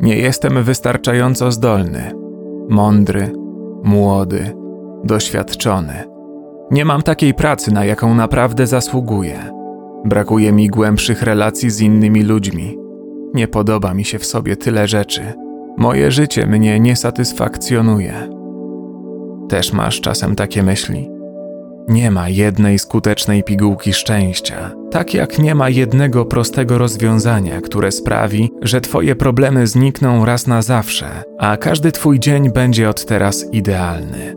Nie jestem wystarczająco zdolny, mądry, młody, doświadczony. Nie mam takiej pracy, na jaką naprawdę zasługuję. Brakuje mi głębszych relacji z innymi ludźmi. Nie podoba mi się w sobie tyle rzeczy. Moje życie mnie nie satysfakcjonuje. Też masz czasem takie myśli? Nie ma jednej skutecznej pigułki szczęścia, tak jak nie ma jednego prostego rozwiązania, które sprawi, że twoje problemy znikną raz na zawsze, a każdy twój dzień będzie od teraz idealny.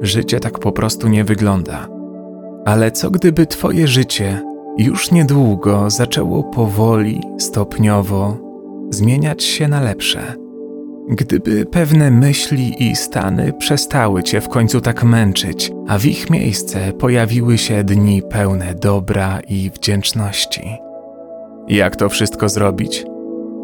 Życie tak po prostu nie wygląda. Ale co gdyby twoje życie już niedługo zaczęło powoli, stopniowo zmieniać się na lepsze? Gdyby pewne myśli i stany przestały cię w końcu tak męczyć, a w ich miejsce pojawiły się dni pełne dobra i wdzięczności. Jak to wszystko zrobić?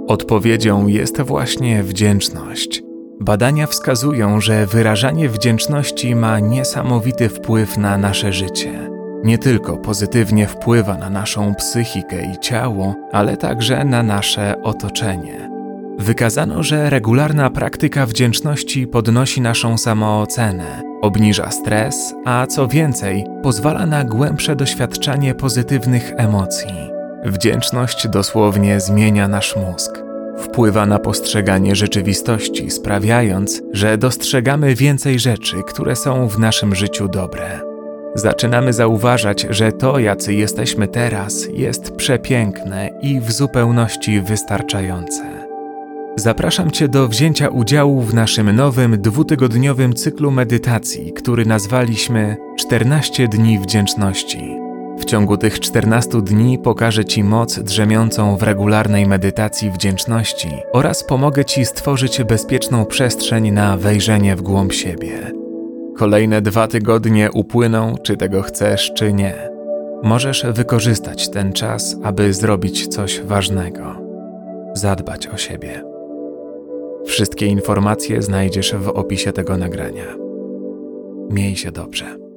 Odpowiedzią jest właśnie wdzięczność. Badania wskazują, że wyrażanie wdzięczności ma niesamowity wpływ na nasze życie. Nie tylko pozytywnie wpływa na naszą psychikę i ciało, ale także na nasze otoczenie. Wykazano, że regularna praktyka wdzięczności podnosi naszą samoocenę, obniża stres, a co więcej, pozwala na głębsze doświadczanie pozytywnych emocji. Wdzięczność dosłownie zmienia nasz mózg. Wpływa na postrzeganie rzeczywistości, sprawiając, że dostrzegamy więcej rzeczy, które są w naszym życiu dobre. Zaczynamy zauważać, że to, jacy jesteśmy teraz, jest przepiękne i w zupełności wystarczające. Zapraszam cię do wzięcia udziału w naszym nowym, 2-tygodniowym cyklu medytacji, który nazwaliśmy 14 dni wdzięczności. W ciągu tych 14 dni pokażę ci moc drzemiącą w regularnej medytacji wdzięczności oraz pomogę ci stworzyć bezpieczną przestrzeń na wejrzenie w głąb siebie. Kolejne 2 tygodnie upłyną, czy tego chcesz, czy nie. Możesz wykorzystać ten czas, aby zrobić coś ważnego. Zadbać o siebie. Wszystkie informacje znajdziesz w opisie tego nagrania. Miej się dobrze.